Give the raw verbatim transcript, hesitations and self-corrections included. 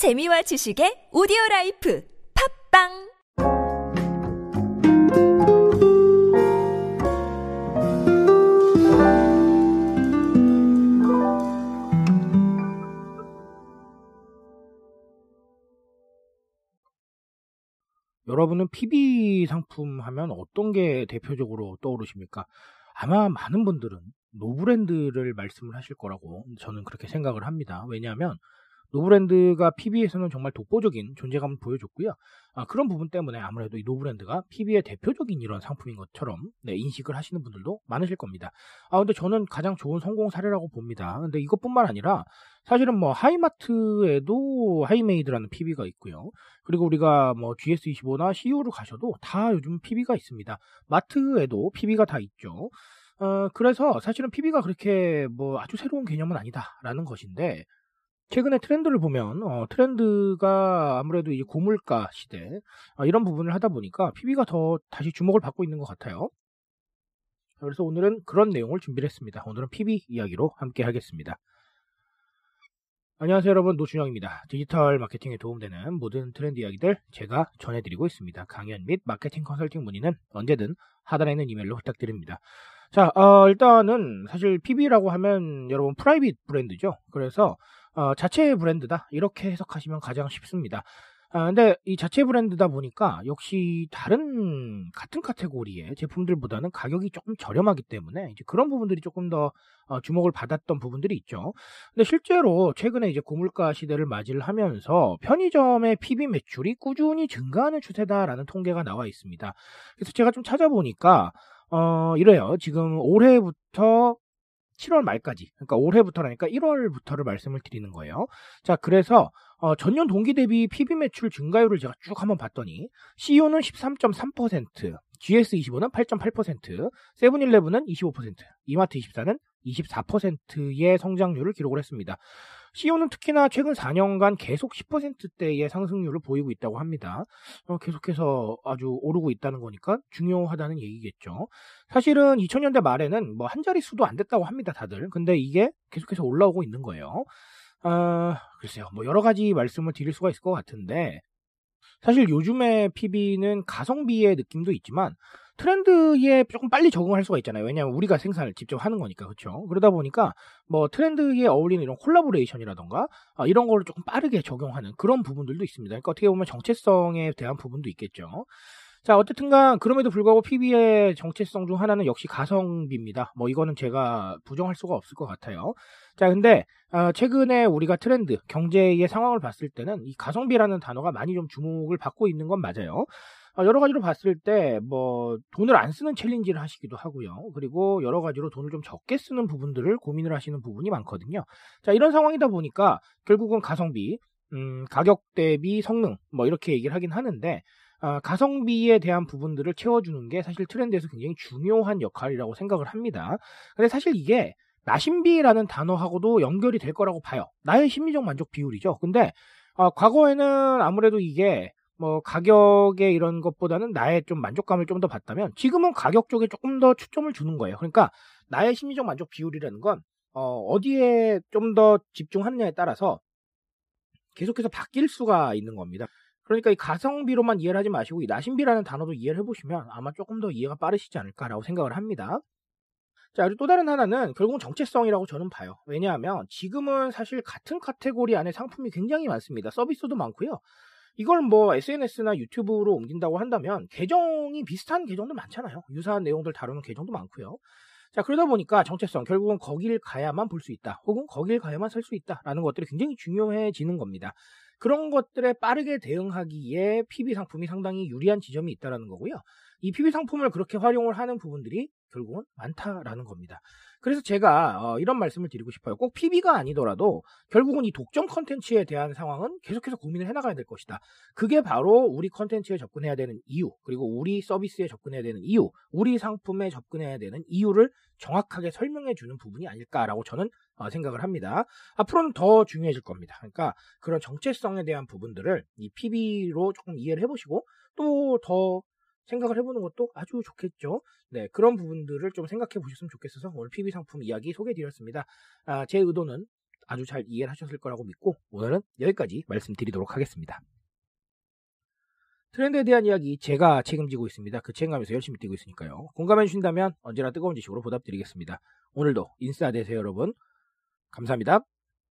재미와 지식의 오디오라이프 팟빵 여러분은 피비 상품 하면 어떤 게 대표적으로 떠오르십니까? 아마 많은 분들은 노브랜드를 말씀을 하실 거라고 저는 그렇게 생각을 합니다. 왜냐하면 노브랜드가 피비에서는 정말 독보적인 존재감을 보여줬고요. 아, 그런 부분 때문에 아무래도 이 노브랜드가 피비의 대표적인 이런 상품인 것처럼 네, 인식을 하시는 분들도 많으실 겁니다. 아, 근데 저는 가장 좋은 성공 사례라고 봅니다. 근데 이것뿐만 아니라 사실은 뭐 하이마트에도 하이메이드라는 피비가 있고요. 그리고 우리가 뭐 지에스 이십오나 씨이오를 가셔도 다 요즘 피비가 있습니다. 마트에도 피비가 다 있죠. 어, 그래서 사실은 피비가 그렇게 뭐 아주 새로운 개념은 아니다라는 것인데 최근에 트렌드를 보면 어, 트렌드가 아무래도 이제 고물가 시대 어, 이런 부분을 하다 보니까 피비가 더 다시 주목을 받고 있는 것 같아요. 그래서 오늘은 그런 내용을 준비를 했습니다. 오늘은 피비 이야기로 함께 하겠습니다. 안녕하세요 여러분, 노준영입니다. 디지털 마케팅에 도움되는 모든 트렌드 이야기들 제가 전해드리고 있습니다. 강연 및 마케팅 컨설팅 문의는 언제든 하단에 있는 이메일로 부탁드립니다. 자, 어, 일단은 사실 피비라고 하면 여러분 프라이빗 브랜드죠. 그래서 어, 자체 브랜드다 이렇게 해석하시면 가장 쉽습니다. 아, 근데 이 자체 브랜드다 보니까 역시 다른 같은 카테고리의 제품들보다는 가격이 조금 저렴하기 때문에 이제 그런 부분들이 조금 더 어, 주목을 받았던 부분들이 있죠. 근데 실제로 최근에 이제 고물가 시대를 맞이를 하면서 편의점의 피비 매출이 꾸준히 증가하는 추세다라는 통계가 나와 있습니다. 그래서 제가 좀 찾아보니까 어, 이래요. 지금 올해부터 칠월 말까지, 그러니까 올해부터라니까 일월부터를 말씀을 드리는 거예요. 자, 그래서 어, 전년 동기 대비 피비 매출 증가율을 제가 쭉 한번 봤더니 씨이오는 십삼 점 삼 퍼센트, 지에스 이십오는 팔 점 팔 퍼센트, 세븐일레븐은 이십오 퍼센트, 이마트 이십사는 이십사 퍼센트의 성장률을 기록을 했습니다. 씨이오는 특히나 최근 사 년간 계속 십 퍼센트대의 상승률을 보이고 있다고 합니다. 어, 계속해서 아주 오르고 있다는 거니까 중요하다는 얘기겠죠. 사실은 이천 년대 말에는 뭐 한 자릿수도 안 됐다고 합니다, 다들. 근데 이게 계속해서 올라오고 있는 거예요. 아, 글쎄요. 뭐 여러 가지 말씀을 드릴 수가 있을 것 같은데 사실 요즘에 피비는 가성비의 느낌도 있지만 트렌드에 조금 빨리 적응할 수가 있잖아요. 왜냐하면 우리가 생산을 직접 하는 거니까, 그렇죠? 그러다 보니까 뭐 트렌드에 어울리는 이런 콜라보레이션이라던가 아, 이런 거를 조금 빠르게 적용하는 그런 부분들도 있습니다. 그러니까 어떻게 보면 정체성에 대한 부분도 있겠죠. 자, 어쨌든간 그럼에도 불구하고 피비의 정체성 중 하나는 역시 가성비입니다. 뭐 이거는 제가 부정할 수가 없을 것 같아요. 자, 근데 어, 최근에 우리가 트렌드, 경제의 상황을 봤을 때는 이 가성비라는 단어가 많이 좀 주목을 받고 있는 건 맞아요. 어, 여러 가지로 봤을 때 뭐 돈을 안 쓰는 챌린지를 하시기도 하고요. 그리고 여러 가지로 돈을 좀 적게 쓰는 부분들을 고민을 하시는 부분이 많거든요. 자, 이런 상황이다 보니까 결국은 가성비, 음, 가격 대비 성능 뭐 이렇게 얘기를 하긴 하는데 아, 가성비에 대한 부분들을 채워주는 게 사실 트렌드에서 굉장히 중요한 역할이라고 생각을 합니다. 근데 사실 이게 나심비라는 단어하고도 연결이 될 거라고 봐요. 나의 심리적 만족 비율이죠. 근데 아, 과거에는 아무래도 이게 뭐 가격의 이런 것보다는 나의 좀 만족감을 좀 더 봤다면 지금은 가격 쪽에 조금 더 초점을 주는 거예요. 그러니까 나의 심리적 만족 비율이라는 건 어, 어디에 좀 더 집중하느냐에 따라서 계속해서 바뀔 수가 있는 겁니다. 그러니까 이 가성비로만 이해를 하지 마시고 이 나심비라는 단어도 이해를 해보시면 아마 조금 더 이해가 빠르시지 않을까라고 생각을 합니다. 자, 그리고 또 다른 하나는 결국은 정체성이라고 저는 봐요. 왜냐하면 지금은 사실 같은 카테고리 안에 상품이 굉장히 많습니다. 서비스도 많고요. 이걸 뭐 에스엔에스나 유튜브로 옮긴다고 한다면 계정이 비슷한 계정도 많잖아요. 유사한 내용들 다루는 계정도 많고요. 자, 그러다 보니까 정체성, 결국은 거길 가야만 볼 수 있다. 혹은 거길 가야만 살 수 있다라는 것들이 굉장히 중요해지는 겁니다. 그런 것들에 빠르게 대응하기에 피비 상품이 상당히 유리한 지점이 있다는 거고요. 이 피비 상품을 그렇게 활용을 하는 부분들이 결국은 많다라는 겁니다. 그래서 제가 이런 말씀을 드리고 싶어요. 꼭 피비가 아니더라도 결국은 이 독점 컨텐츠에 대한 상황은 계속해서 고민을 해나가야 될 것이다. 그게 바로 우리 컨텐츠에 접근해야 되는 이유, 그리고 우리 서비스에 접근해야 되는 이유, 우리 상품에 접근해야 되는 이유를 정확하게 설명해 주는 부분이 아닐까라고 저는 생각을 합니다. 앞으로는 더 중요해질 겁니다. 그러니까 그런 정체성에 대한 부분들을 이 피비로 조금 이해를 해보시고 또 더 생각을 해보는 것도 아주 좋겠죠. 네, 그런 부분들을 좀 생각해 보셨으면 좋겠어서 오늘 피비 상품 이야기 소개해 드렸습니다. 아, 제 의도는 아주 잘 이해를 하셨을 거라고 믿고 오늘은 여기까지 말씀드리도록 하겠습니다. 트렌드에 대한 이야기 제가 책임지고 있습니다. 그 책임감에서 열심히 뛰고 있으니까요. 공감해 주신다면 언제나 뜨거운 지식으로 보답드리겠습니다. 오늘도 인싸 되세요 여러분. 감사합니다.